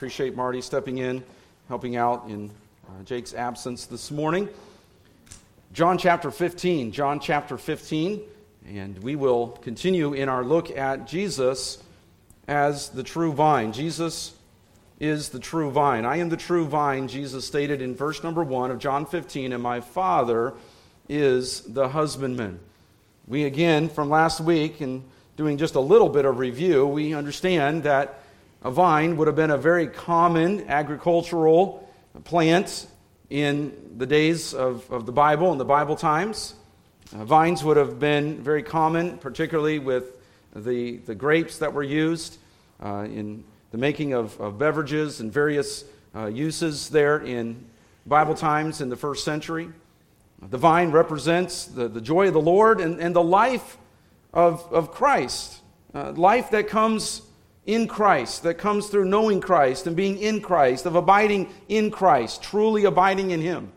Appreciate Marty stepping in, helping out in Jake's absence this morning. John chapter 15, and we will continue in our look at Jesus as the true vine. Jesus is the true vine. I am the true vine, Jesus stated in verse number 1 of John 15, and my Father is the husbandman. We again, from last week, and doing just a little bit of review, we understand that a vine would have been a very common agricultural plant in the days of the Bible, in the Bible times. Vines would have been very common, particularly with the grapes that were used in the making of beverages and various uses there in Bible times in the first century. The vine represents the joy of the Lord and the life of Christ, life that comes in Christ, that comes through knowing Christ and being in Christ, of abiding in Christ, truly abiding in Him.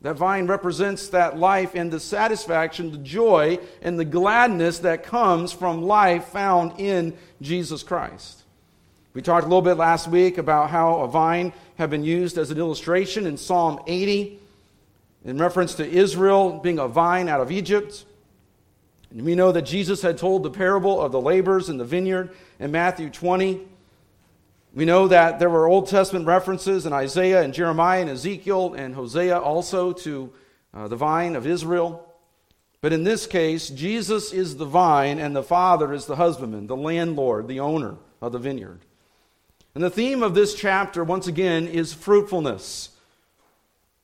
That vine represents that life and the satisfaction, the joy, and the gladness that comes from life found in Jesus Christ. We talked a little bit last week about how a vine had been used as an illustration in Psalm 80 in reference to Israel being a vine out of Egypt. And we know that Jesus had told the parable of the laborers in the vineyard in Matthew 20. We know that there were Old Testament references in Isaiah and Jeremiah and Ezekiel and Hosea also to the vine of Israel. But in this case, Jesus is the vine and the Father is the husbandman, the landlord, the owner of the vineyard. And the theme of this chapter, once again, is fruitfulness.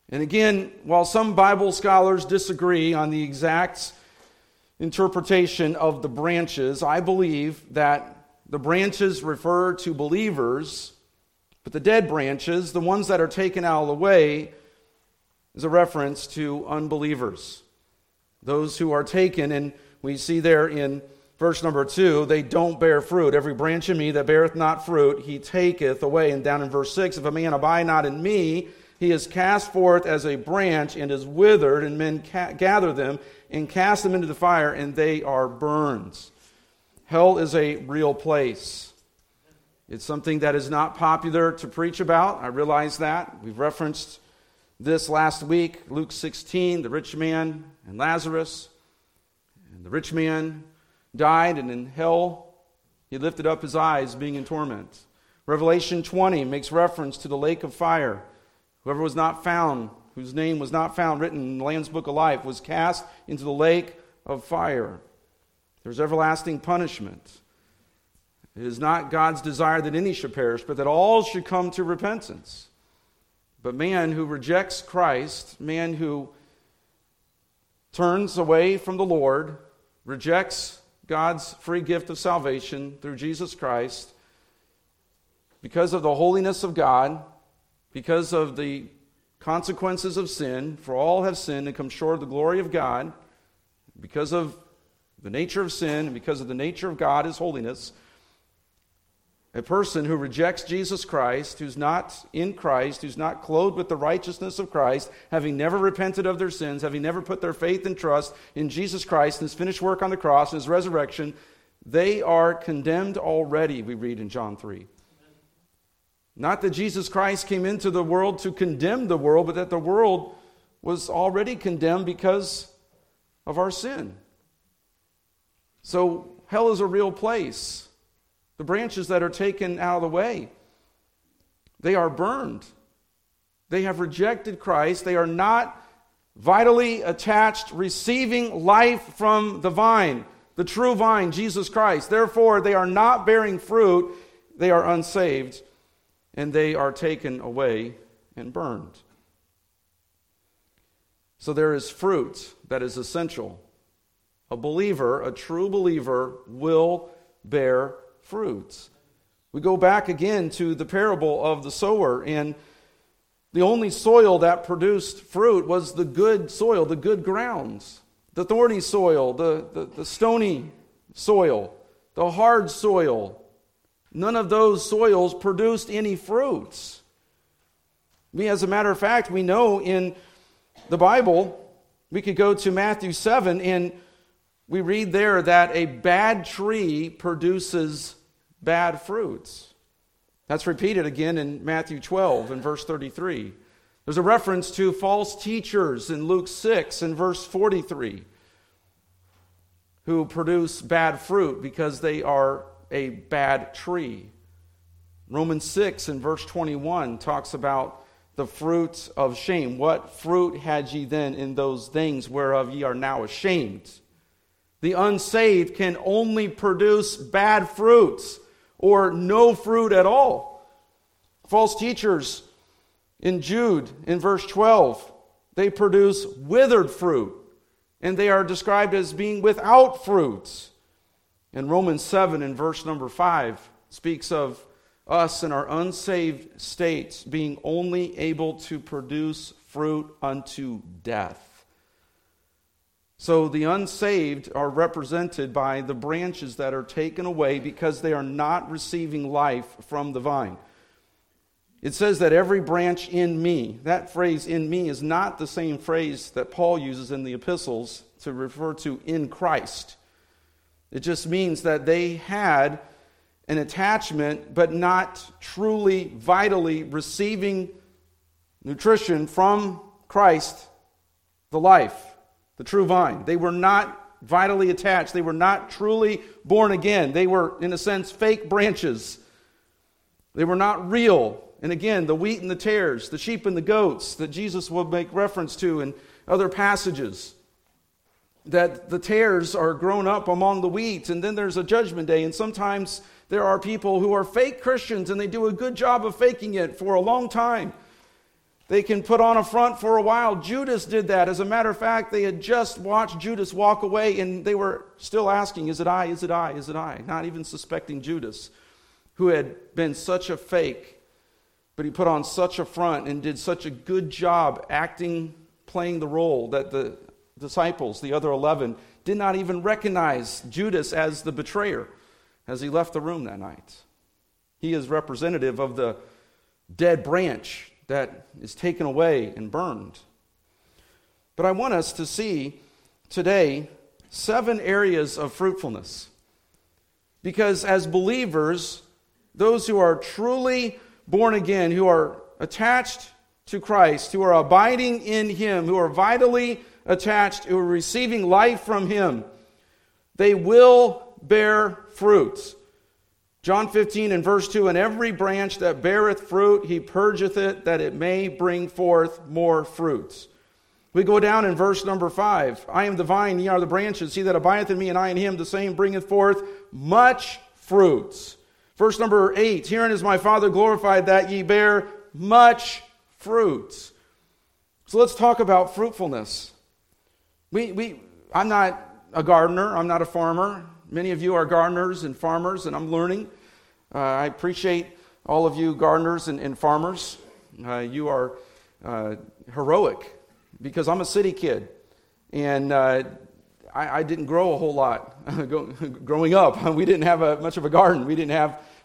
And again, while some Bible scholars disagree on the exact interpretation of the branches, I believe that the branches refer to believers, but the dead branches, the ones that are taken out of the way, is a reference to unbelievers, those who are taken. And we see there in verse number 2, they don't bear fruit. Every branch in me that beareth not fruit, he taketh away. And down in verse 6, if a man abide not in me, he is cast forth as a branch and is withered, and men gather them and cast them into the fire, and they are burned. Hell is a real place. It's something that is not popular to preach about. I realize that. We've referenced this last week, Luke 16, the rich man and Lazarus. And the rich man died, and in hell he lifted up his eyes, being in torment. Revelation 20 makes reference to the lake of fire. Whoever was not found, whose name was not found written in the Lamb's Book of Life, was cast into the lake of fire. There's everlasting punishment. It is not God's desire that any should perish, but that all should come to repentance. But man who rejects Christ, man who turns away from the Lord, rejects God's free gift of salvation through Jesus Christ, because of the holiness of God, because of the consequences of sin, for all have sinned and come short of the glory of God, because of the nature of sin and because of the nature of God, His holiness, a person who rejects Jesus Christ, who's not in Christ, who's not clothed with the righteousness of Christ, having never repented of their sins, having never put their faith and trust in Jesus Christ and His finished work on the cross and His resurrection, they are condemned already, we read in John 3. Not that Jesus Christ came into the world to condemn the world, but that the world was already condemned because of our sin. So hell is a real place. The branches that are taken out of the way, they are burned. They have rejected Christ. They are not vitally attached, receiving life from the vine, the true vine, Jesus Christ. Therefore, they are not bearing fruit. They are unsaved, and they are taken away and burned. So there is fruit that is essential. A believer, a true believer, will bear fruit. We go back again to the parable of the sower, and the only soil that produced fruit was the good soil, the good grounds, the thorny soil, the stony soil, the hard soil. None of those soils produced any fruits. We, as a matter of fact, we know in the Bible, we could go to Matthew 7, and we read there that a bad tree produces bad fruits. That's repeated again in Matthew 12 and verse 33. There's a reference to false teachers in Luke 6 and verse 43 who produce bad fruit because they are a bad tree. Romans 6 and verse 21 talks about the fruit of shame. What fruit had ye then in those things whereof ye are now ashamed? The unsaved can only produce bad fruits or no fruit at all. False teachers in Jude in verse 12, they produce withered fruit, and they are described as being without fruits. And Romans 7 and verse number 5 speaks of us in our unsaved states being only able to produce fruit unto death. So the unsaved are represented by the branches that are taken away because they are not receiving life from the vine. It says that every branch in me, that phrase in me is not the same phrase that Paul uses in the epistles to refer to in Christ. It just means that they had an attachment, but not truly, vitally receiving nutrition from Christ, the life, the true vine. They were not vitally attached. They were not truly born again. They were, in a sense, fake branches. They were not real. And again, the wheat and the tares, the sheep and the goats that Jesus will make reference to in other passages, that the tares are grown up among the wheat, and then there's a judgment day, and sometimes there are people who are fake Christians, and they do a good job of faking it for a long time. They can put on a front for a while. Judas did that. As a matter of fact, they had just watched Judas walk away, and they were still asking, is it I, is it I, is it I? Not even suspecting Judas, who had been such a fake, but he put on such a front and did such a good job acting, playing the role that the disciples, the other 11, did not even recognize Judas as the betrayer as he left the room that night. He is representative of the dead branch that is taken away and burned. But I want us to see today 7 areas of fruitfulness. Because as believers, those who are truly born again, who are attached to Christ, who are abiding in Him, who are vitally attached, who are receiving life from Him, they will bear fruits. John 15 and verse 2, and every branch that beareth fruit, He purgeth it, that it may bring forth more fruits. We go down in verse number 5, I am the vine, ye are the branches, he that abideth in me and I in him, the same bringeth forth much fruits. Verse number 8, herein is my Father glorified, that ye bear much fruits. So let's talk about fruitfulness. I'm not a gardener. I'm not a farmer. Many of you are gardeners and farmers, and I'm learning. I appreciate all of you gardeners and farmers. You are heroic because I'm a city kid, and I didn't grow a whole lot growing up. We didn't have much of a garden. We had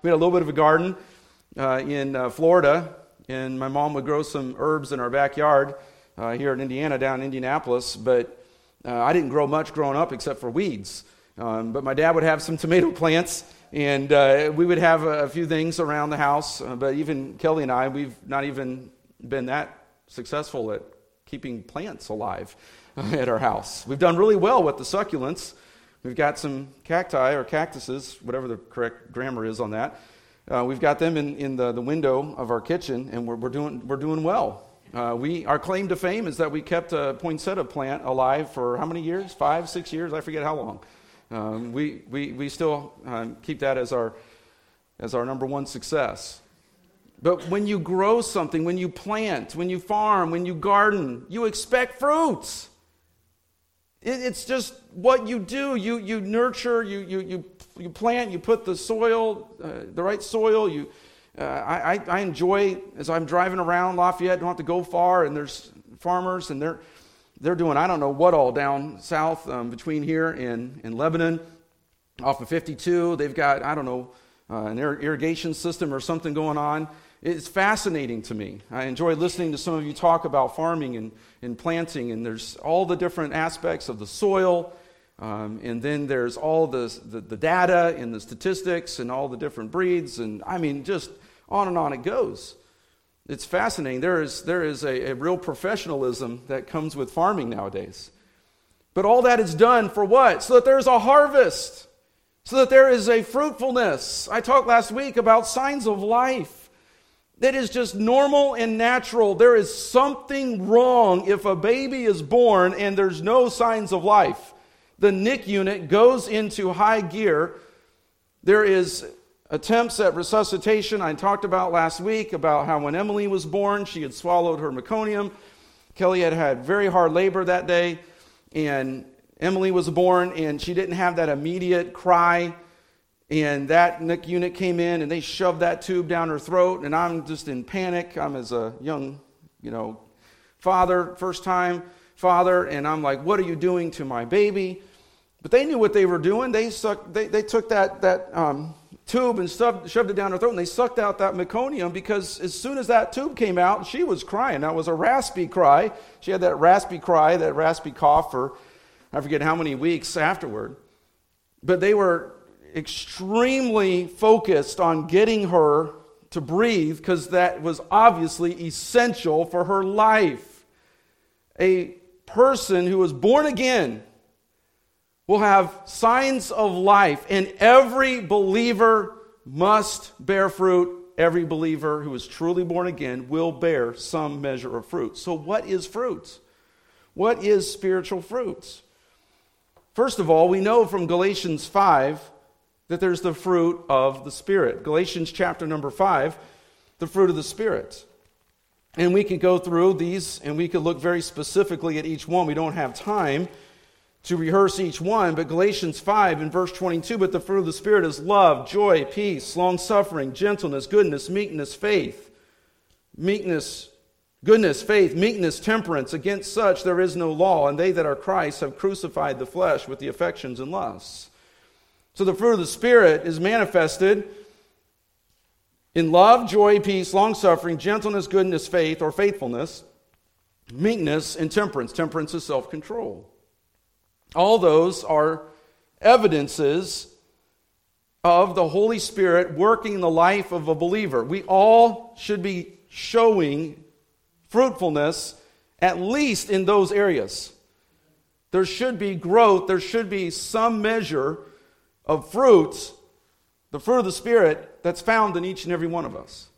a little bit of a garden in Florida, and my mom would grow some herbs in our backyard here in Indiana, down in Indianapolis, but I didn't grow much growing up except for weeds, but my dad would have some tomato plants, and we would have a few things around the house, but even Kelly and I, we've not even been that successful at keeping plants alive at our house. We've done really well with the succulents. We've got some cacti or cactuses, whatever the correct grammar is on that. We've got them in the window of our kitchen, and we're doing well. Our claim to fame is that we kept a poinsettia plant alive for how many years? 5, 6 years? I forget how long. We still keep that as our number one success. But when you grow something, when you plant, when you farm, when you garden, you expect fruits. It's just what you do. You nurture. You plant. You put the soil, the right soil. I enjoy, as I'm driving around Lafayette, don't have to go far, and there's farmers, and they're doing I don't know what all down south between here and Lebanon, off of 52. They've got, I don't know, an irrigation system or something going on. It's fascinating to me. I enjoy listening to some of you talk about farming and planting, and there's all the different aspects of the soil, and then there's all the data and the statistics and all the different breeds, and I mean just On it goes. It's fascinating. There is a real professionalism that comes with farming nowadays. But all that is done for what? So that there's a harvest. So that there is a fruitfulness. I talked last week about signs of life. That is just normal and natural. There is something wrong if a baby is born and there's no signs of life. The NIC unit goes into high gear. There is attempts at resuscitation. I talked about last week about how when Emily was born, she had swallowed her meconium. Kelly had very hard labor that day, and Emily was born, and she didn't have that immediate cry, and that NIC unit came in, and they shoved that tube down her throat, and I'm just in panic. I'm as a young, father, first-time father, and I'm like, what are you doing to my baby? But they knew what they were doing. They took that tube and shoved it down her throat, and they sucked out that meconium, because as soon as that tube came out, she was crying. That was a raspy cry. She had that raspy cry, that raspy cough for I forget how many weeks afterward. But they were extremely focused on getting her to breathe, because that was obviously essential for her life. A person who was born again will have signs of life, and every believer must bear fruit. Every believer who is truly born again will bear some measure of fruit. So what is fruit? What is spiritual fruit? First of all, we know from Galatians 5 that there's the fruit of the Spirit. Galatians chapter number 5, the fruit of the Spirit. And we could go through these, and we could look very specifically at each one. We don't have time to rehearse each one, but Galatians 5 in verse 22, but the fruit of the Spirit is love, joy, peace, long-suffering, gentleness, goodness, meekness, temperance. Against such there is no law, and they that are Christ have crucified the flesh with the affections and lusts. So the fruit of the Spirit is manifested in love, joy, peace, long-suffering, gentleness, goodness, faith, or faithfulness, meekness, and temperance. Temperance is self-control. All those are evidences of the Holy Spirit working the life of a believer. We all should be showing fruitfulness, at least in those areas. There should be growth. There should be some measure of fruit, the fruit of the Spirit, that's found in each and every one of us.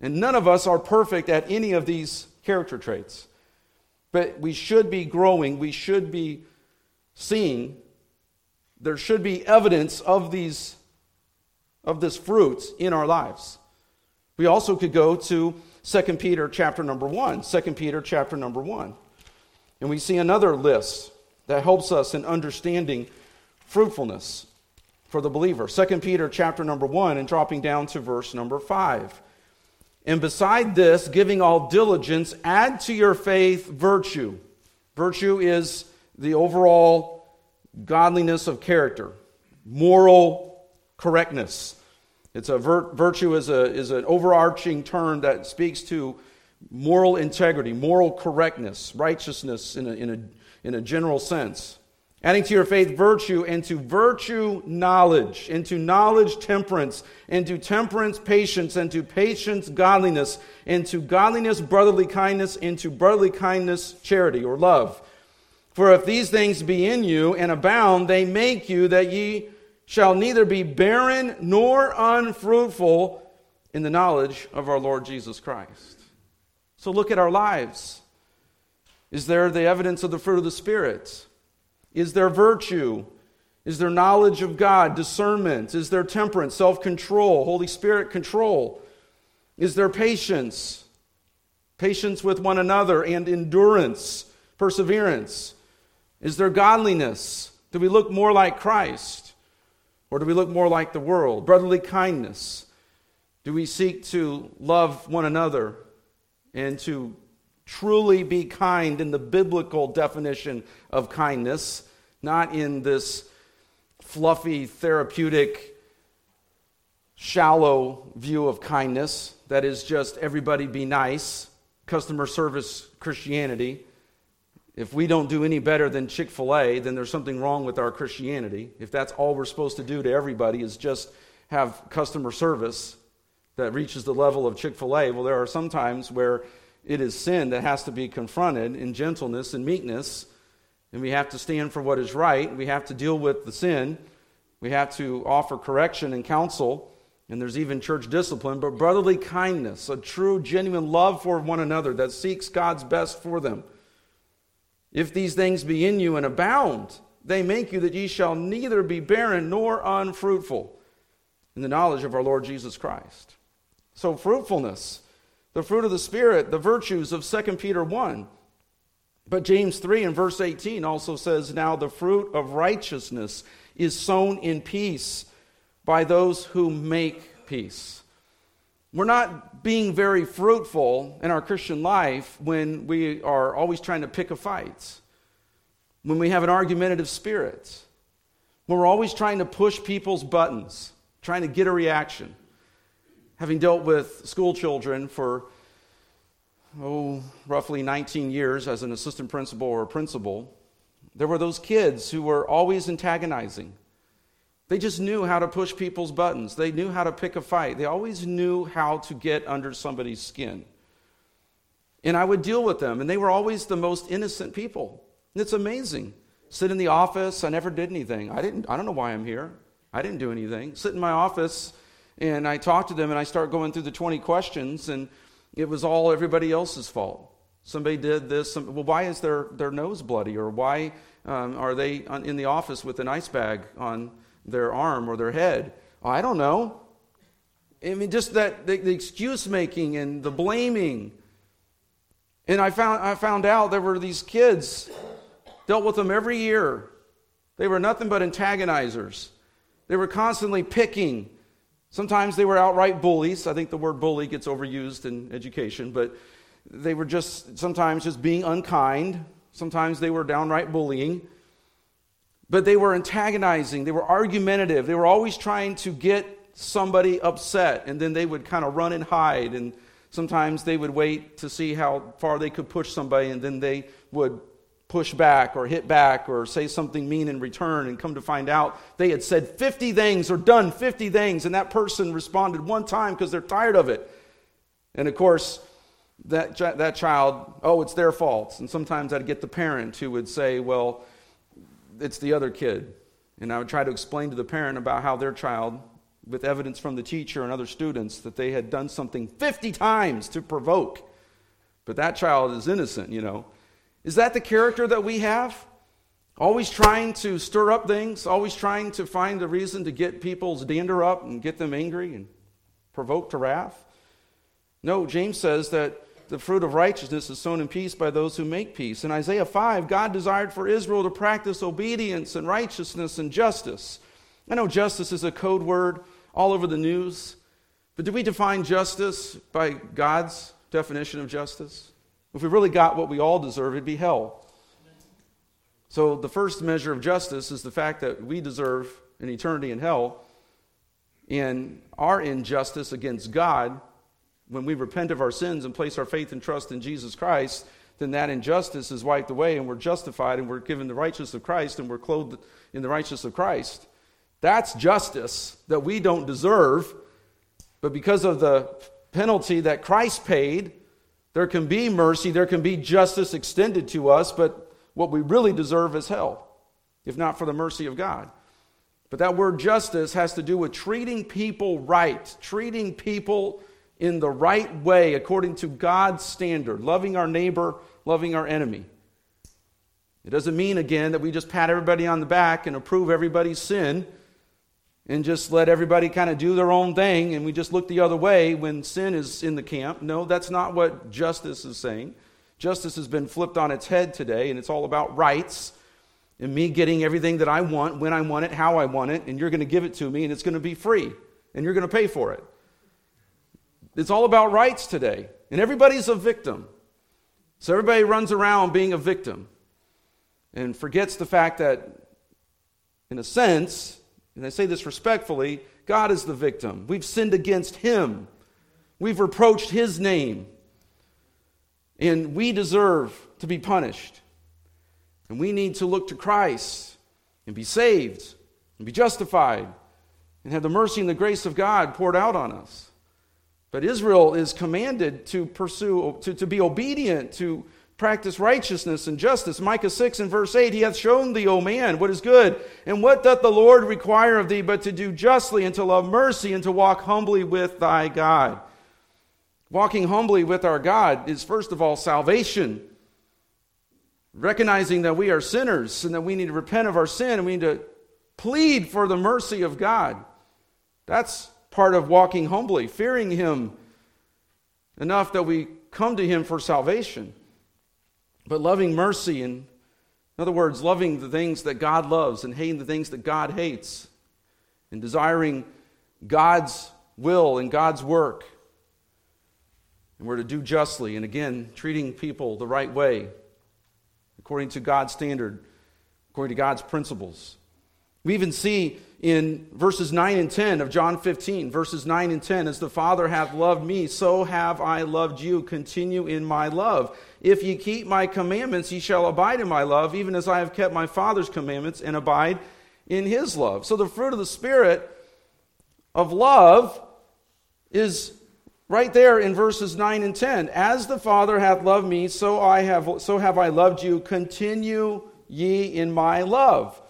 And none of us are perfect at any of these character traits. But we should be growing. We should be seeing, there should be evidence of this fruit in our lives. We also could go to 2 Peter chapter number 1. 2 Peter chapter number 1. And we see another list that helps us in understanding fruitfulness for the believer. 2 Peter chapter number 1 and dropping down to verse number 5. And beside this, giving all diligence, add to your faith virtue. Virtue is the overall godliness of character, moral correctness. It's a virtue is an overarching term that speaks to moral integrity, moral correctness, righteousness in a general sense. Adding to your faith virtue, and to virtue knowledge, and to knowledge temperance, and to temperance patience, and to patience godliness, and to godliness brotherly kindness, and to brotherly kindness charity or love. For if these things be in you and abound, they make you that ye shall neither be barren nor unfruitful in the knowledge of our Lord Jesus Christ. So look at our lives. Is there the evidence of the fruit of the Spirit? Is there virtue? Is there knowledge of God, discernment? Is there temperance, self-control, Holy Spirit control? Is there patience? Patience with one another and endurance, perseverance. Is there godliness? Do we look more like Christ? Or do we look more like the world? Brotherly kindness. Do we seek to love one another and to truly be kind in the biblical definition of kindness, not in this fluffy, therapeutic, shallow view of kindness that is just everybody be nice, customer service Christianity? If we don't do any better than Chick-fil-A, then there's something wrong with our Christianity. If that's all we're supposed to do to everybody is just have customer service, that reaches the level of Chick-fil-A. Well, there are some times where it is sin that has to be confronted in gentleness and meekness, and we have to stand for what is right. We have to deal with the sin. We have to offer correction and counsel, and there's even church discipline, but brotherly kindness, a true, genuine love for one another that seeks God's best for them. If these things be in you and abound, they make you that ye shall neither be barren nor unfruitful in the knowledge of our Lord Jesus Christ. So fruitfulness, the fruit of the Spirit, the virtues of 2 Peter 1. But James 3 and verse 18 also says, now the fruit of righteousness is sown in peace by those who make peace. We're not being very fruitful in our Christian life when we are always trying to pick a fight, when we have an argumentative spirit, when we're always trying to push people's buttons, trying to get a reaction. Having dealt with school children for roughly 19 years as an assistant principal or a principal, there were those kids who were always antagonizing. They just knew how to push people's buttons. They knew how to pick a fight. They always knew how to get under somebody's skin. And I would deal with them, and they were always the most innocent people. And it's amazing. Sit in the office, I never did anything. I don't know why I'm here. I didn't do anything. Sit in my office, and I talk to them, and I start going through the 20 questions, and it was all everybody else's fault. Somebody did this. Well, why is their nose bloody? Or why are they in the office with an ice bag on their arm or their head? Oh, I don't know. I mean, just that the excuse-making and the blaming. And I found out there were these kids, dealt with them every year. They were nothing but antagonizers. They were constantly picking. Sometimes they were outright bullies. I think the word bully gets overused in education, but they were just sometimes just being unkind. Sometimes they were downright bullying. But they were antagonizing. They were argumentative. They were always trying to get somebody upset, and then they would kind of run and hide, and sometimes they would wait to see how far they could push somebody, and then they would push back or hit back or say something mean in return, and come to find out they had said 50 things or done 50 things, and that person responded one time because they're tired of it. And of course, that child, it's their fault. And sometimes I'd get the parent who would say, well, it's the other kid. And I would try to explain to the parent about how their child, with evidence from the teacher and other students, that they had done something 50 times to provoke. But that child is innocent, you know. Is that the character that we have? Always trying to stir up things, always trying to find a reason to get people's dander up and get them angry and provoke to wrath? No, James says that the fruit of righteousness is sown in peace by those who make peace. In Isaiah 5, God desired for Israel to practice obedience and righteousness and justice. I know justice is a code word all over the news, but do we define justice by God's definition of justice? If we really got what we all deserve, it'd be hell. So the first measure of justice is the fact that we deserve an eternity in hell, and our injustice against God, when we repent of our sins and place our faith and trust in Jesus Christ, then that injustice is wiped away, and we're justified, and we're given the righteousness of Christ, and we're clothed in the righteousness of Christ. That's justice that we don't deserve, but because of the penalty that Christ paid, there can be mercy, there can be justice extended to us, but what we really deserve is hell, if not for the mercy of God. But that word justice has to do with treating people right, treating people in the right way according to God's standard, loving our neighbor, loving our enemy. It doesn't mean, again, that we just pat everybody on the back and approve everybody's sin and just let everybody kind of do their own thing and we just look the other way when sin is in the camp. No, that's not what justice is saying. Justice has been flipped on its head today, and it's all about rights and me getting everything that I want, when I want it, how I want it, and you're going to give it to me, and it's going to be free, and you're going to pay for it. It's all about rights today, and everybody's a victim. So everybody runs around being a victim and forgets the fact that, in a sense, and I say this respectfully, God is the victim. We've sinned against him. We've reproached his name. And we deserve to be punished. And we need to look to Christ and be saved and be justified and have the mercy and the grace of God poured out on us. But Israel is commanded to pursue, to be obedient, to practice righteousness and justice. Micah 6 and verse 8, He hath shown thee, O man, what is good, and what doth the Lord require of thee, but to do justly, and to love mercy, and to walk humbly with thy God. Walking humbly with our God is, first of all, salvation. Recognizing that we are sinners and that we need to repent of our sin and we need to plead for the mercy of God. That's part of walking humbly, fearing Him enough that we come to Him for salvation. But loving mercy, and in other words, loving the things that God loves and hating the things that God hates and desiring God's will and God's work. And we're to do justly, and again, treating people the right way, according to God's standard, according to God's principles. We even see in verses 9 and 10 of John 15, verses 9 and 10, as the Father hath loved me, so have I loved you. Continue in my love. If ye keep my commandments, ye shall abide in my love, even as I have kept my Father's commandments and abide in his love. So the fruit of the Spirit of love is right there in verses 9 and 10. As the Father hath loved me, so have I loved you. Continue ye in my love.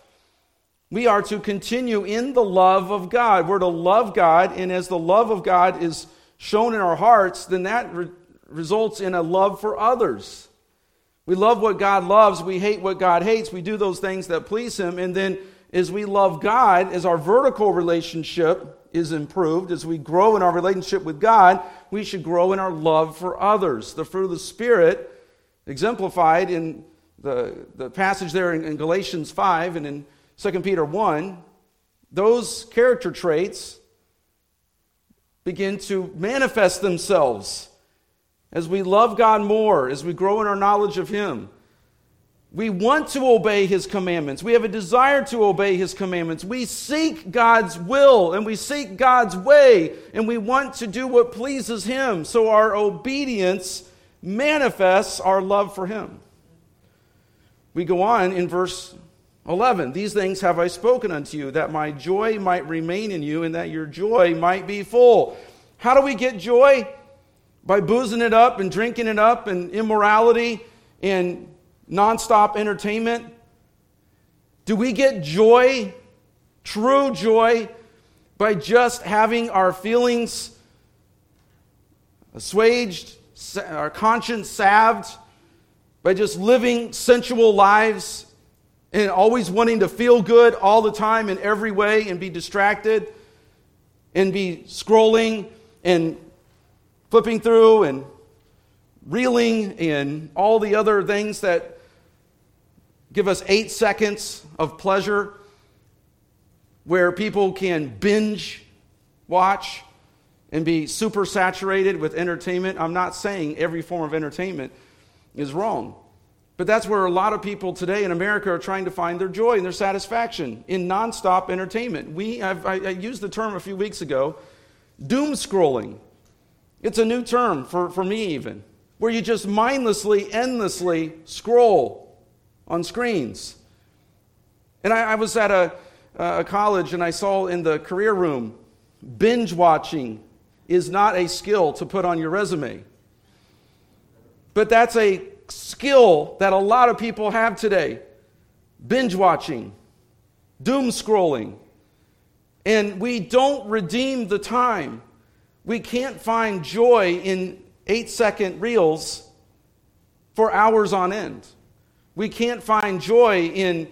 We are to continue in the love of God. We're to love God, and as the love of God is shown in our hearts, then that results in a love for others. We love what God loves. We hate what God hates. We do those things that please Him. And then as we love God, as our vertical relationship is improved, as we grow in our relationship with God, we should grow in our love for others. The fruit of the Spirit, exemplified in the passage there in Galatians 5 and in 2 Peter 1, those character traits begin to manifest themselves as we love God more, as we grow in our knowledge of Him. We want to obey His commandments. We have a desire to obey His commandments. We seek God's will and we seek God's way, and we want to do what pleases Him. So our obedience manifests our love for Him. We go on in verse 11, these things have I spoken unto you, that my joy might remain in you, and that your joy might be full. How do we get joy? By boozing it up and drinking it up and immorality and nonstop entertainment? Do we get joy, true joy, by just having our feelings assuaged, our conscience salved, by just living sensual lives and always wanting to feel good all the time in every way and be distracted and be scrolling and flipping through and reeling and all the other things that give us 8 seconds of pleasure, where people can binge watch and be super saturated with entertainment? I'm not saying every form of entertainment is wrong. But that's where a lot of people today in America are trying to find their joy and their satisfaction, in nonstop entertainment. I used the term a few weeks ago, doom scrolling. It's a new term for me even, where you just mindlessly, endlessly scroll on screens. And I was at a college, and I saw in the career room, binge watching is not a skill to put on your resume. But that's a skill that a lot of people have today. Binge watching, doom scrolling. And we don't redeem the time. We can't find joy in 8-second reels for hours on end. We can't find joy in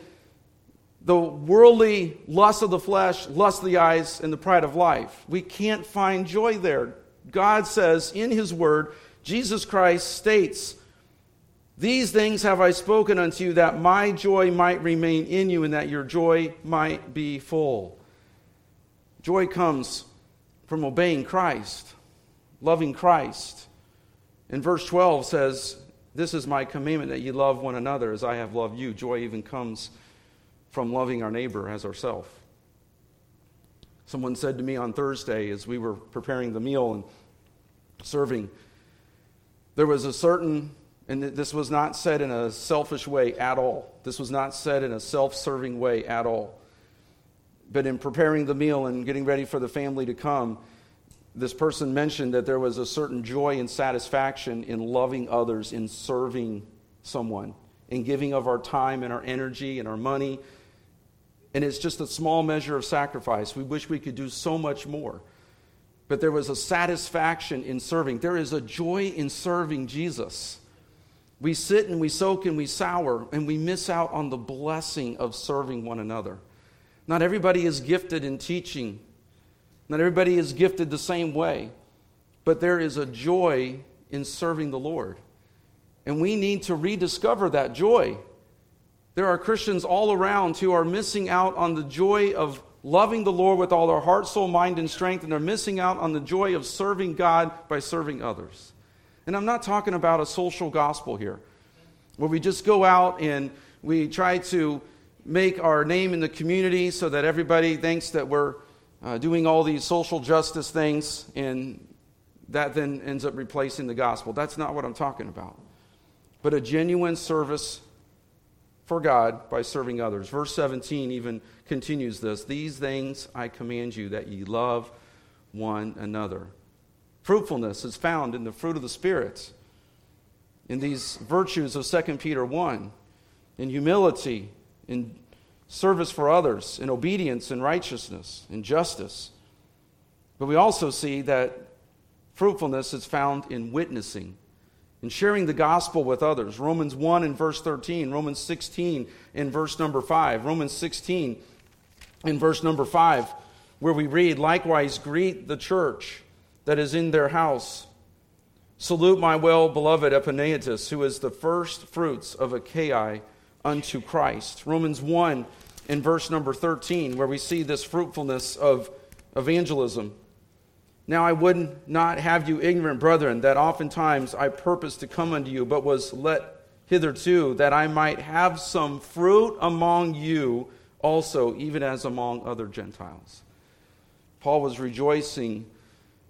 the worldly lust of the flesh, lust of the eyes, and the pride of life. We can't find joy there. God says in His Word, Jesus Christ states, these things have I spoken unto you, that my joy might remain in you, and that your joy might be full. Joy comes from obeying Christ, loving Christ. And verse 12 says, this is my commandment, that ye love one another as I have loved you. Joy even comes from loving our neighbor as ourselves. Someone said to me on Thursday, as we were preparing the meal and serving, there was a certain... And this was not said in a selfish way at all. This was not said in a self-serving way at all. But in preparing the meal and getting ready for the family to come, This person mentioned that there was a certain joy and satisfaction in loving others, in serving someone, in giving of our time and our energy and our money. And it's just a small measure of sacrifice. We wish we could do so much more. But there was a satisfaction in serving. There is a joy in serving Jesus. We sit and we soak and we sour, and we miss out on the blessing of serving one another. Not everybody is gifted in teaching. Not everybody is gifted the same way, but there is a joy in serving the Lord. And we need to rediscover that joy. There are Christians all around who are missing out on the joy of loving the Lord with all their heart, soul, mind, and strength, and they're missing out on the joy of serving God by serving others. And I'm not talking about a social gospel here, where we just go out and we try to make our name in the community so that everybody thinks that we're doing all these social justice things, and that then ends up replacing the gospel. That's not what I'm talking about. But a genuine service for God by serving others. Verse 17 even continues this. These things I command you, that ye love one another. Fruitfulness is found in the fruit of the Spirit, in these virtues of 2 Peter 1, in humility, in service for others, in obedience, in righteousness, in justice. But we also see that fruitfulness is found in witnessing, in sharing the gospel with others. Romans 1 and verse 13, Romans 16 and verse number 5, Romans 16 and verse number 5, where we read, likewise greet the church that is in their house. Salute my well-beloved Epaphras, who is the first fruits of Achaia unto Christ. Romans 1 and verse number 13, where we see this fruitfulness of evangelism. Now I would not have you ignorant, brethren, that oftentimes I purposed to come unto you, but was let hitherto, that I might have some fruit among you also, even as among other Gentiles. Paul was rejoicing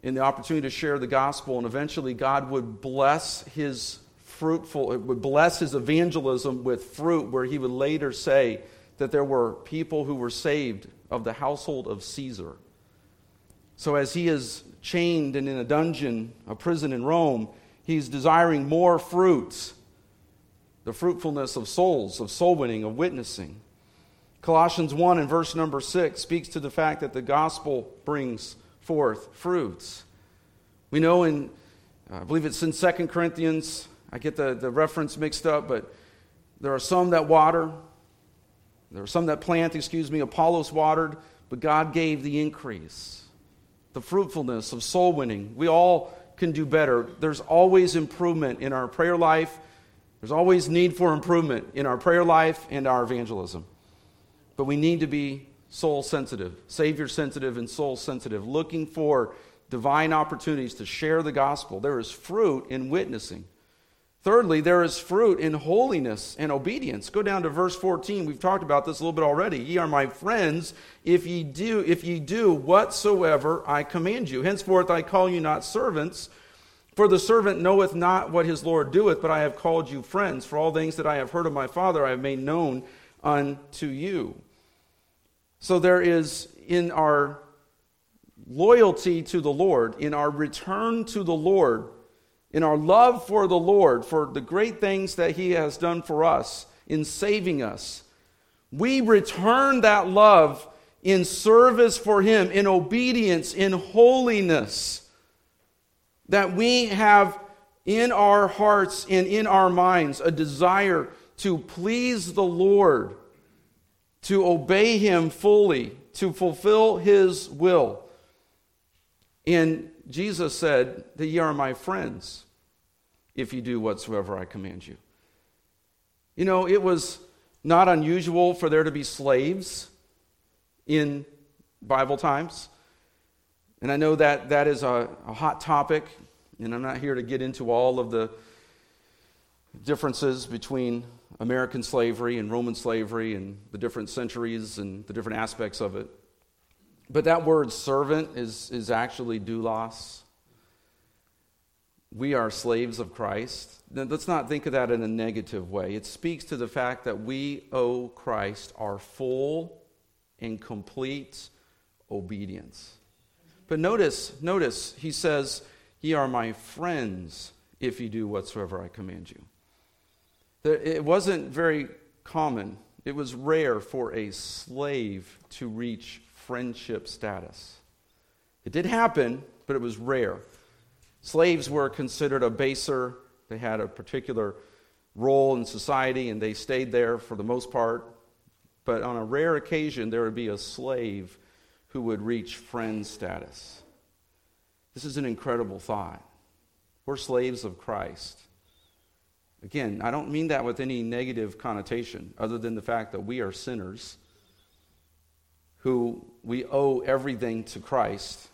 in the opportunity to share the gospel, and eventually God would bless his evangelism with fruit, where he would later say that there were people who were saved of the household of Caesar. So as he is chained and in a dungeon, a prison in Rome, he's desiring more fruits, the fruitfulness of souls, of soul winning, of witnessing. Colossians 1 and verse number 6 speaks to the fact that the gospel brings forth fruits. We know in, I believe it's in 2 Corinthians, I get the reference mixed up, but there are some that water, there are some that plant, Apollos watered, but God gave the increase, the fruitfulness of soul winning. We all can do better. There's always improvement in our prayer life. There's always need for improvement in our prayer life and our evangelism. But we need to be soul sensitive, Savior sensitive and soul sensitive, looking for divine opportunities to share the gospel. There is fruit in witnessing. Thirdly, there is fruit in holiness and obedience. Go down to verse 14. We've talked about this a little bit already. Ye are my friends if ye do whatsoever I command you. Henceforth I call you not servants, for the servant knoweth not what his Lord doeth, but I have called you friends, for all things that I have heard of my Father I have made known unto you. So there is in our loyalty to the Lord, in our return to the Lord, in our love for the Lord, for the great things that he has done for us in saving us, we return that love in service for him, in obedience, in holiness, that we have in our hearts and in our minds a desire to please the Lord, to obey him fully, to fulfill his will. And Jesus said that ye are my friends if you do whatsoever I command you. You know, it was not unusual for there to be slaves in Bible times. And I know that that is a hot topic, and I'm not here to get into all of the differences between American slavery and Roman slavery and the different centuries and the different aspects of it. But that word servant is actually doulos. We are slaves of Christ. Now, let's not think of that in a negative way. It speaks to the fact that we owe Christ our full and complete obedience. But notice, he says, ye are my friends if ye do whatsoever I command you. It wasn't very common. It was rare for a slave to reach friendship status. It did happen, but it was rare. Slaves were considered a baser. They had a particular role in society, and they stayed there for the most part. But on a rare occasion, there would be a slave who would reach friend status. This is an incredible thought. We're slaves of Christ. Again, I don't mean that with any negative connotation other than the fact that we are sinners who we owe everything to Christ.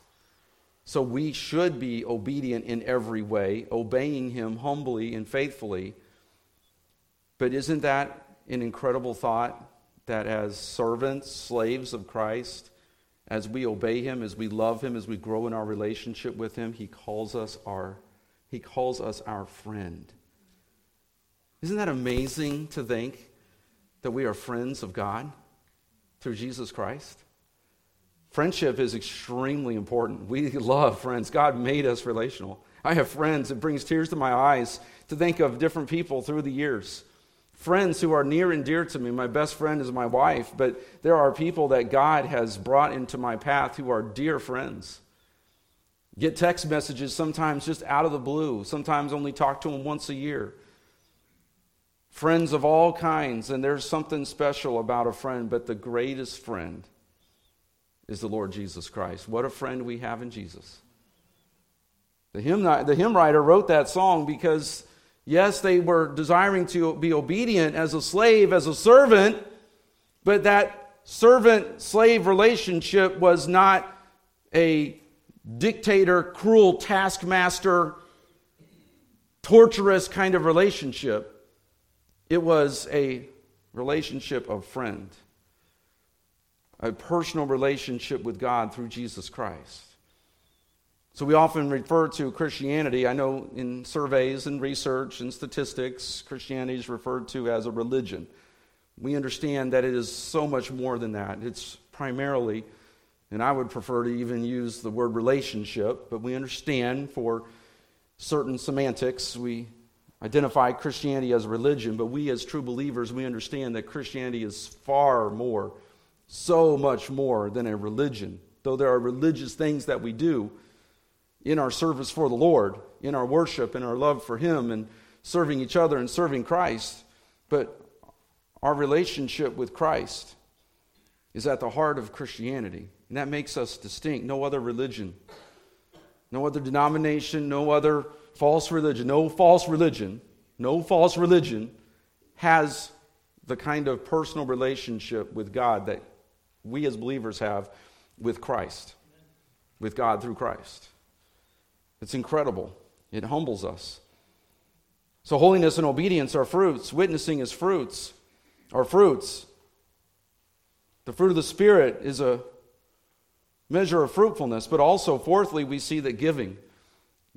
So we should be obedient in every way, obeying him humbly and faithfully. But isn't that an incredible thought that as servants, slaves of Christ, as we obey him, as we love him, as we grow in our relationship with him, he calls us our friend. Isn't that amazing to think that we are friends of God through Jesus Christ? Friendship is extremely important. We love friends. God made us relational. I have friends. It brings tears to my eyes to think of different people through the years. Friends who are near and dear to me. My best friend is my wife, but there are people that God has brought into my path who are dear friends. Get text messages sometimes just out of the blue. Sometimes only talk to them once a year. Friends of all kinds, and there's something special about a friend, but the greatest friend is the Lord Jesus Christ. What a friend we have in Jesus. The hymn writer wrote that song because, yes, they were desiring to be obedient as a slave, as a servant, but that servant-slave relationship was not a dictator, cruel taskmaster, torturous kind of relationship. It was a relationship of friend, a personal relationship with God through Jesus Christ. So we often refer to Christianity. I know in surveys and research and statistics, Christianity is referred to as a religion. We understand that it is so much more than that. It's primarily, and I would prefer to even use the word relationship, but we understand for certain semantics, we identify Christianity as religion, but we as true believers, we understand that Christianity is far more, so much more than a religion. Though there are religious things that we do in our service for the Lord, in our worship, in our love for him, and serving each other and serving Christ, but our relationship with Christ is at the heart of Christianity, and that makes us distinct. No other religion, no other denomination, no other no false religion has the kind of personal relationship with God that we as believers have with Christ, with God through Christ. It's incredible. It humbles us. So holiness and obedience are fruits. Witnessing is fruits, are fruits. The fruit of the Spirit is a measure of fruitfulness, but also, fourthly, we see that giving.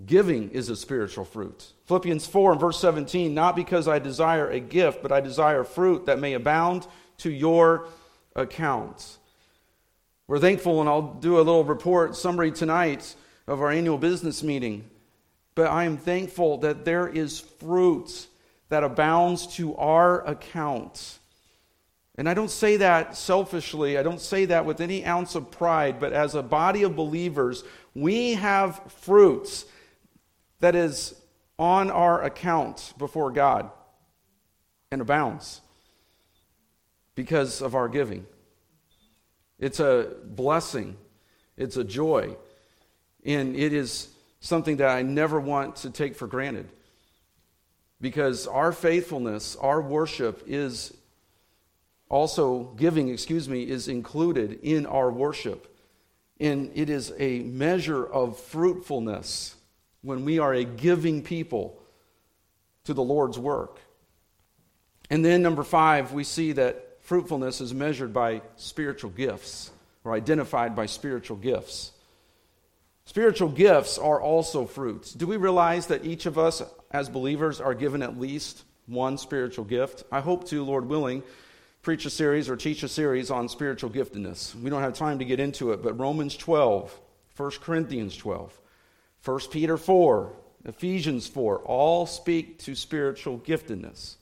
Giving is a spiritual fruit. Philippians 4 and verse 17, not because I desire a gift, but I desire fruit that may abound to your account. We're thankful, and I'll do a little report summary tonight of our annual business meeting. But I am thankful that there is fruit that abounds to our account. And I don't say that selfishly. I don't say that with any ounce of pride. But as a body of believers, we have fruits that is on our account before God and abounds because of our giving. It's a blessing. It's a joy. And it is something that I never want to take for granted, because our faithfulness, our worship is also giving, is included in our worship. And it is a measure of fruitfulness when we are a giving people to the Lord's work. And then number 5, we see that fruitfulness is measured by spiritual gifts, or identified by spiritual gifts. Spiritual gifts are also fruits. Do we realize that each of us as believers are given at least one spiritual gift? I hope to, Lord willing, preach a series or teach a series on spiritual giftedness. We don't have time to get into it, but Romans 12, 1 Corinthians 12, 1 Peter 4, Ephesians 4, all speak to spiritual giftedness.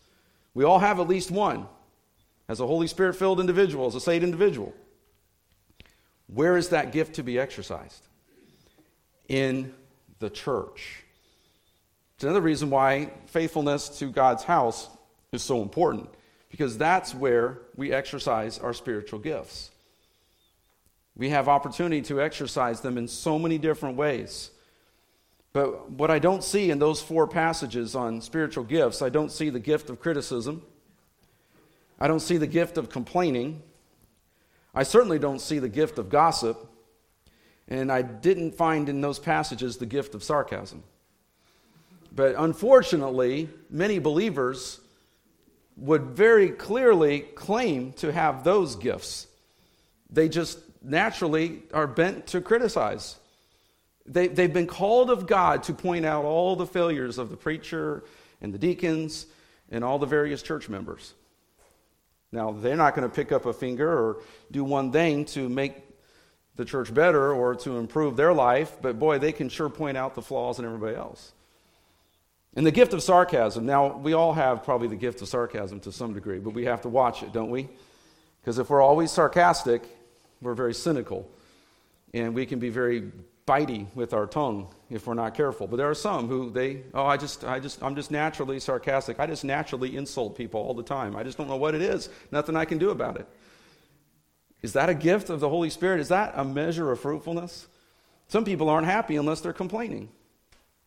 We all have at least one as a Holy Spirit-filled individual, as a saved individual. Where is that gift to be exercised? In the church. It's another reason why faithfulness to God's house is so important, because that's where we exercise our spiritual gifts. We have opportunity to exercise them in so many different ways. But what I don't see in those four passages on spiritual gifts, I don't see the gift of criticism. I don't see the gift of complaining. I certainly don't see the gift of gossip. And I didn't find in those passages the gift of sarcasm. But unfortunately, many believers would very clearly claim to have those gifts. They just naturally are bent to criticize. They've been called of God to point out all the failures of the preacher and the deacons and all the various church members. Now, they're not going to pick up a finger or do one thing to make the church better or to improve their life, but boy, they can sure point out the flaws in everybody else. And the gift of sarcasm. Now, we all have probably the gift of sarcasm to some degree, but we have to watch it, don't we? Because if we're always sarcastic, we're very cynical, and we can be very bitey with our tongue if we're not careful. But there are some who I'm just naturally sarcastic. I just naturally insult people all the time. I just don't know what it is. Nothing I can do about it. Is that a gift of the Holy Spirit? Is that a measure of fruitfulness? Some people aren't happy unless they're complaining.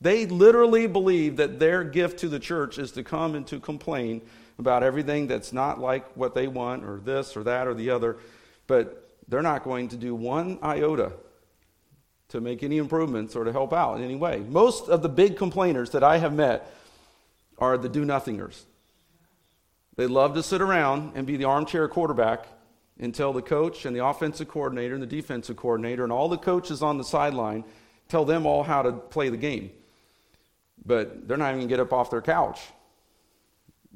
They literally believe that their gift to the church is to come and to complain about everything that's not like what they want or this or that or the other, but they're not going to do one iota to make any improvements or to help out in any way. Most of the big complainers that I have met are the do-nothingers. They love to sit around and be the armchair quarterback and tell the coach and the offensive coordinator and the defensive coordinator and all the coaches on the sideline, tell them all how to play the game. But they're not even going to get up off their couch.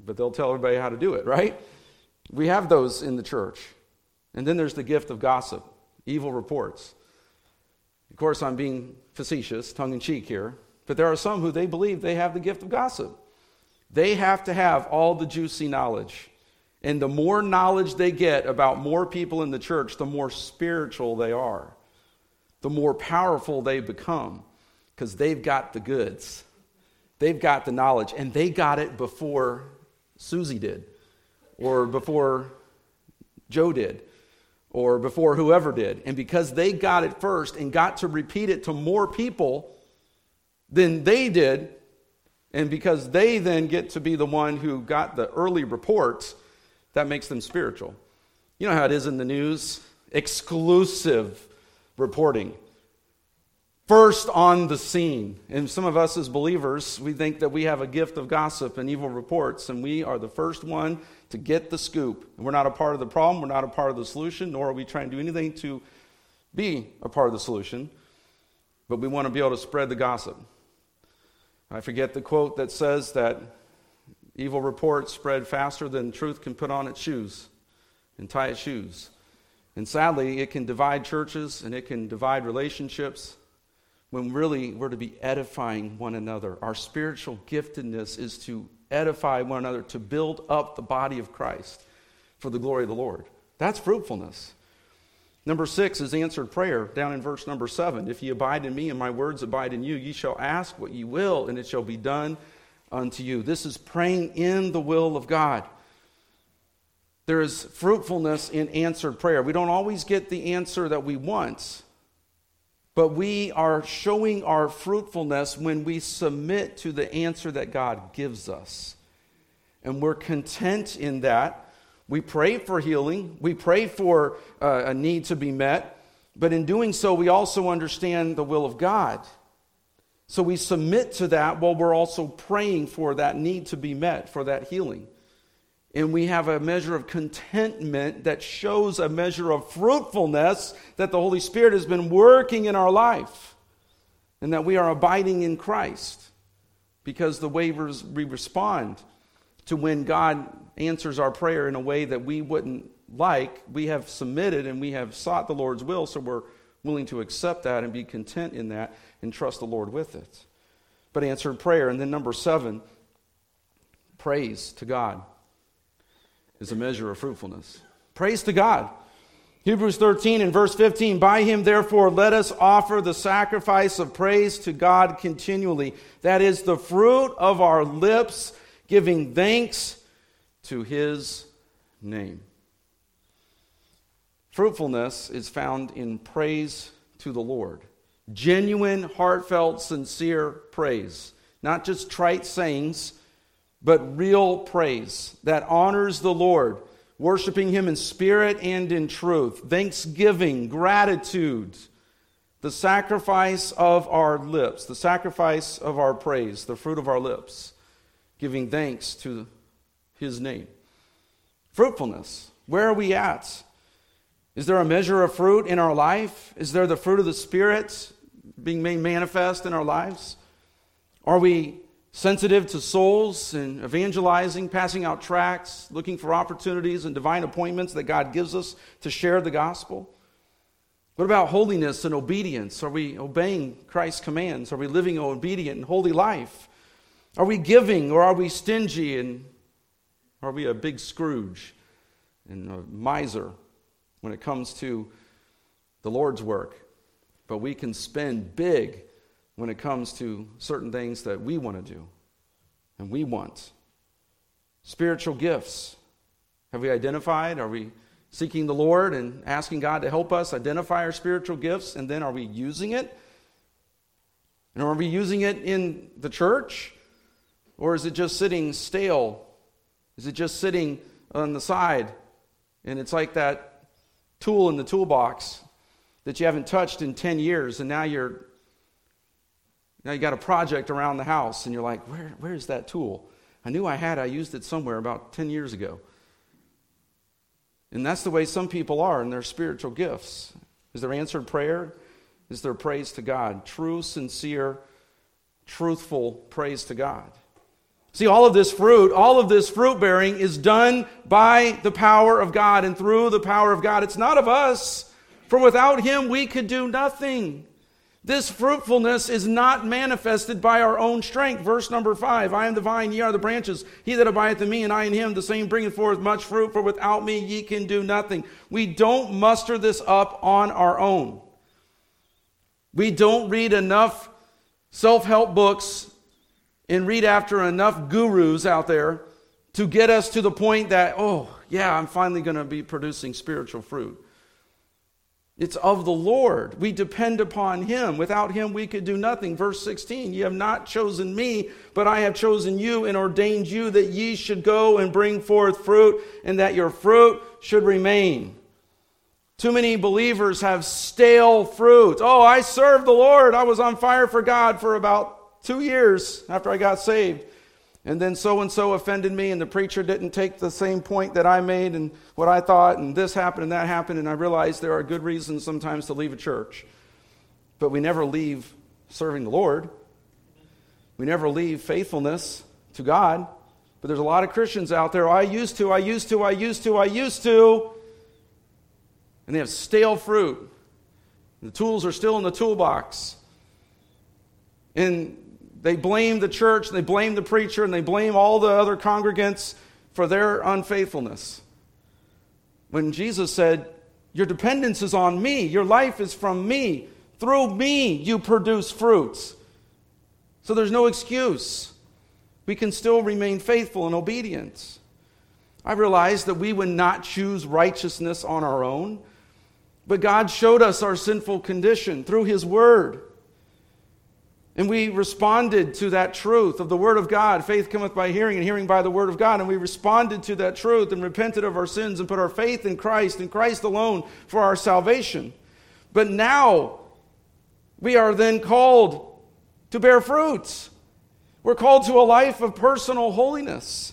But they'll tell everybody how to do it, right? We have those in the church. And then there's the gift of gossip, evil reports. Of course, I'm being facetious, tongue-in-cheek here, but there are some who they believe they have the gift of gossip. They have to have all the juicy knowledge. And the more knowledge they get about more people in the church, the more spiritual they are, the more powerful they become, because they've got the goods. They've got the knowledge, and they got it before Susie did, or before Joe did, or before whoever did. And because they got it first and got to repeat it to more people than they did, and because they then get to be the one who got the early reports, that makes them spiritual. You know how it is in the news? Exclusive reporting. First on the scene. And some of us as believers, we think that we have a gift of gossip and evil reports, and we are the first one to get the scoop. And we're not a part of the problem, we're not a part of the solution, nor are we trying to do anything to be a part of the solution, but we want to be able to spread the gossip. I forget the quote that says that evil reports spread faster than truth can put on its shoes and tie its shoes. And sadly, it can divide churches and it can divide relationships, when really we're to be edifying one another. Our spiritual giftedness is to edify one another, to build up the body of Christ for the glory of the Lord. That's fruitfulness. Number 6 is answered prayer, down in verse number 7. If ye abide in me and my words abide in you, ye shall ask what ye will, and it shall be done unto you. This is praying in the will of God. There is fruitfulness in answered prayer. We don't always get the answer that we want, but we are showing our fruitfulness when we submit to the answer that God gives us. And we're content in that. We pray for healing. We pray for a need to be met. But in doing so, we also understand the will of God. So we submit to that while we're also praying for that need to be met, for that healing. And we have a measure of contentment that shows a measure of fruitfulness that the Holy Spirit has been working in our life and that we are abiding in Christ, because the way we respond to when God answers our prayer in a way that we wouldn't like, we have submitted and we have sought the Lord's will, so we're willing to accept that and be content in that and trust the Lord with it. But answered prayer. And then number 7, praise to God is a measure of fruitfulness. Praise to God. Hebrews 13 and verse 15, by him therefore let us offer the sacrifice of praise to God continually. That is the fruit of our lips, giving thanks to his name. Fruitfulness is found in praise to the Lord. Genuine, heartfelt, sincere praise. Not just trite sayings, but real praise that honors the Lord, worshiping him in spirit and in truth. Thanksgiving, gratitude, the sacrifice of our lips, the sacrifice of our praise, the fruit of our lips, giving thanks to his name. Fruitfulness, where are we at? Is there a measure of fruit in our life? Is there the fruit of the Spirit being made manifest in our lives? Are we sensitive to souls and evangelizing, passing out tracts, looking for opportunities and divine appointments that God gives us to share the gospel? What about holiness and obedience? Are we obeying Christ's commands? Are we living an obedient and holy life? Are we giving, or are we stingy, and are we a big Scrooge and a miser when it comes to the Lord's work? But we can spend big when it comes to certain things that we want to do and we want. Spiritual gifts. Have we identified? Are we seeking the Lord and asking God to help us identify our spiritual gifts? And then are we using it? And are we using it in the church? Or is it just sitting stale? Is it just sitting on the side? And it's like that tool in the toolbox that you haven't touched in 10 years, and now you got a project around the house, and you're like, where is that tool? I knew I used it somewhere about 10 years ago. And that's the way some people are in their spiritual gifts. Is there answered prayer? Is there praise to God? True, sincere, truthful praise to God. See, all of this fruit bearing is done by the power of God and through the power of God. It's not of us, for without him we could do nothing. This fruitfulness is not manifested by our own strength. Verse number 5, I am the vine, ye are the branches. He that abideth in me and I in him, the same bringeth forth much fruit, for without me ye can do nothing. We don't muster this up on our own. We don't read enough self-help books and read after enough gurus out there to get us to the point that, I'm finally going to be producing spiritual fruit. It's of the Lord. We depend upon him. Without him, we could do nothing. Verse 16, ye have not chosen me, but I have chosen you and ordained you that ye should go and bring forth fruit, and that your fruit should remain. Too many believers have stale fruit. I served the Lord. I was on fire for God for about 2 years after I got saved, and then so-and-so offended me, and the preacher didn't take the same point that I made and what I thought, and this happened and that happened, and I realized there are good reasons sometimes to leave a church. But we never leave serving the Lord. We never leave faithfulness to God. But there's a lot of Christians out there, I used to, and they have stale fruit. And the tools are still in the toolbox. And they blame the church, and they blame the preacher, and they blame all the other congregants for their unfaithfulness. When Jesus said, your dependence is on me, your life is from me, through me you produce fruits. So there's no excuse. We can still remain faithful and obedient. I realized that we would not choose righteousness on our own, but God showed us our sinful condition through his word. And we responded to that truth of the Word of God. Faith cometh by hearing, and hearing by the Word of God. And we responded to that truth and repented of our sins and put our faith in Christ and Christ alone for our salvation. But now we are then called to bear fruit. We're called to a life of personal holiness.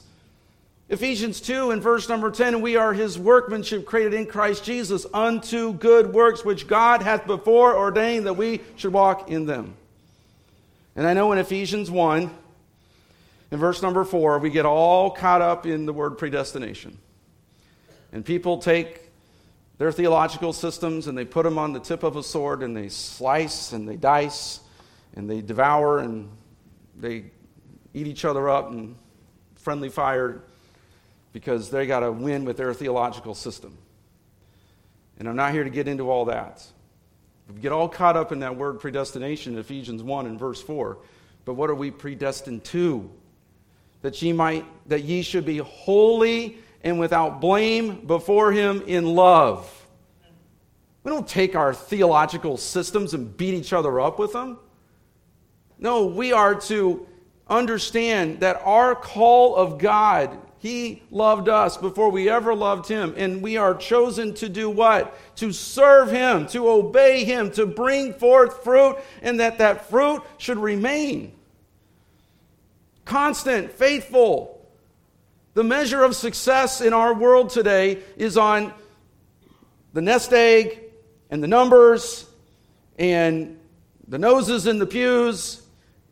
Ephesians 2 and verse number 10, we are his workmanship created in Christ Jesus unto good works which God hath before ordained that we should walk in them. And I know in Ephesians 1, in verse number 4, we get all caught up in the word predestination. And people take their theological systems, and they put them on the tip of a sword, and they slice and they dice and they devour and they eat each other up and friendly fire, because they got to win with their theological system. And I'm not here to get into all that. We get all caught up in that word predestination in Ephesians 1 and verse 4. But what are we predestined to? That ye should be holy and without blame before him in love. We don't take our theological systems and beat each other up with them. No, we are to understand that our call of God, he loved us before we ever loved him, and we are chosen to do what? To serve him, to obey him, to bring forth fruit, and that fruit should remain. Constant, faithful. The measure of success in our world today is on the nest egg and the numbers and the noses in the pews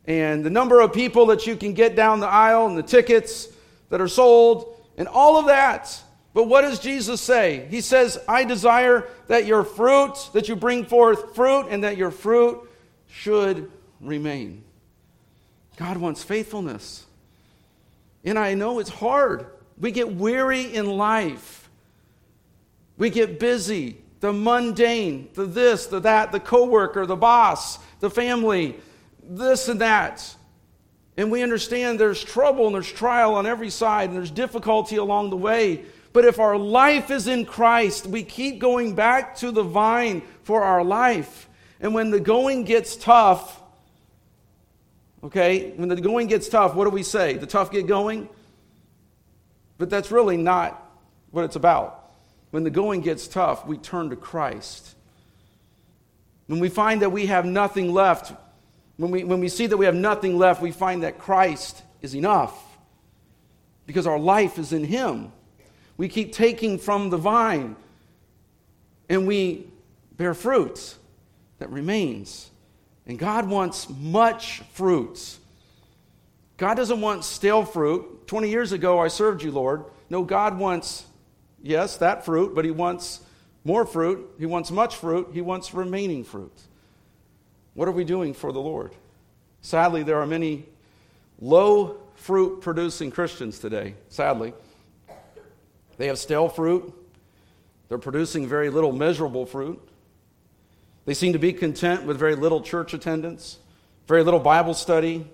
and the number of people that you can get down the aisle and the tickets that are sold and all of that. But what does Jesus say? He says, I desire that your fruit, that you bring forth fruit, and that your fruit should remain. God wants faithfulness. And I know it's hard. We get weary in life. We get busy. The mundane, the this, the that, the coworker, the boss, the family, this and that. And we understand there's trouble and there's trial on every side and there's difficulty along the way. But if our life is in Christ, we keep going back to the vine for our life. And when the going gets tough, okay, when the going gets tough, what do we say? The tough get going? But that's really not what it's about. When the going gets tough, we turn to Christ. When we find that we have nothing left, when we see that we have nothing left, we find that Christ is enough. Because our life is in him. We keep taking from the vine, and we bear fruit that remains. And God wants much fruit. God doesn't want stale fruit. 20 years ago, I served you, Lord. No, God wants, yes, that fruit, but he wants more fruit. He wants much fruit. He wants remaining fruit. What are we doing for the Lord? Sadly, there are many low fruit-producing Christians today, sadly. They have stale fruit. They're producing very little measurable fruit. They seem to be content with very little church attendance, very little Bible study,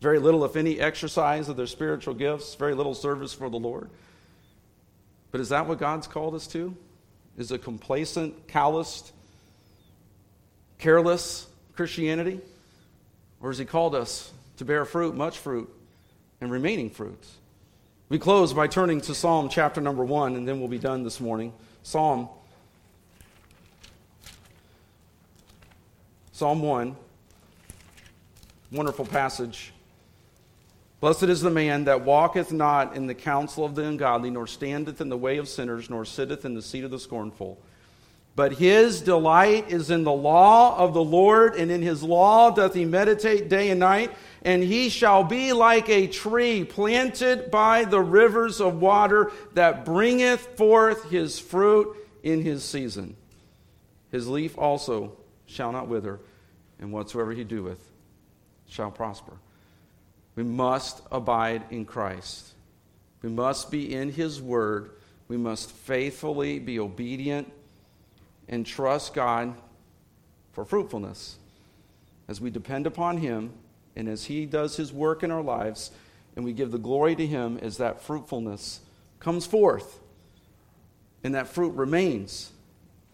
very little, if any, exercise of their spiritual gifts, very little service for the Lord. But is that what God's called us to? Is a complacent, calloused, careless Christianity? Or has he called us to bear fruit, much fruit, and remaining fruit? We close by turning to Psalm chapter number 1, and then we'll be done this morning. Psalm 1, wonderful passage. Blessed is the man that walketh not in the counsel of the ungodly, nor standeth in the way of sinners, nor sitteth in the seat of the scornful. But his delight is in the law of the Lord, and in his law doth he meditate day and night. And he shall be like a tree planted by the rivers of water, that bringeth forth his fruit in his season. His leaf also shall not wither, and whatsoever he doeth shall prosper. We must abide in Christ. We must be in his word. We must faithfully be obedient and trust God for fruitfulness as we depend upon him and as he does his work in our lives, and we give the glory to him as that fruitfulness comes forth and that fruit remains,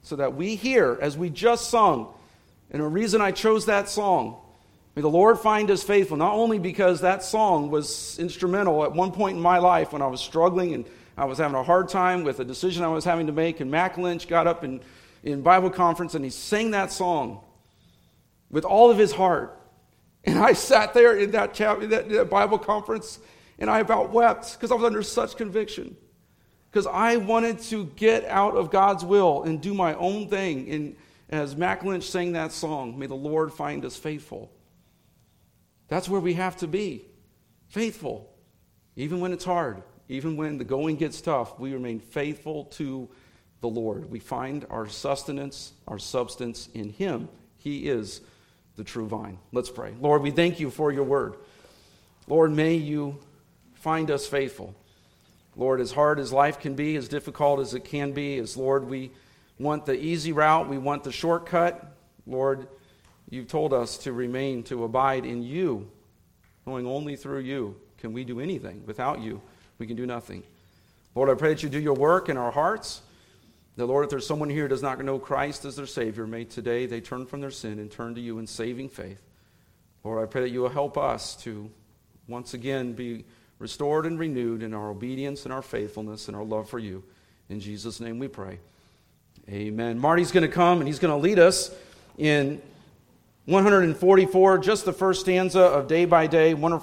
so that we hear, as we just sung. And the reason I chose that song, may the Lord find us faithful, not only because that song was instrumental at one point in my life when I was struggling and I was having a hard time with a decision I was having to make, and Mack Lynch got up in Bible conference and he sang that song with all of his heart. And I sat there in that Bible conference and I about wept because I was under such conviction. Because I wanted to get out of God's will and do my own thing. And as Mack Lynch sang that song, may the Lord find us faithful. That's where we have to be, faithful. Even when it's hard, even when the going gets tough, we remain faithful to the Lord. We find our sustenance, our substance in Him. He is the true vine. Let's pray. Lord, we thank you for your word. Lord, may you find us faithful. Lord, as hard as life can be, as difficult as it can be, as Lord, we want the easy route, we want the shortcut. Lord, you've told us to remain, to abide in you, knowing only through you can we do anything. Without you, we can do nothing. Lord, I pray that you do your work in our hearts. That, Lord, if there's someone here who does not know Christ as their Savior, may today they turn from their sin and turn to you in saving faith. Lord, I pray that you will help us to once again be restored and renewed in our obedience and our faithfulness and our love for you. In Jesus' name we pray. Amen. Marty's going to come and he's going to lead us in 144, just the first stanza of Day by Day, wonderful.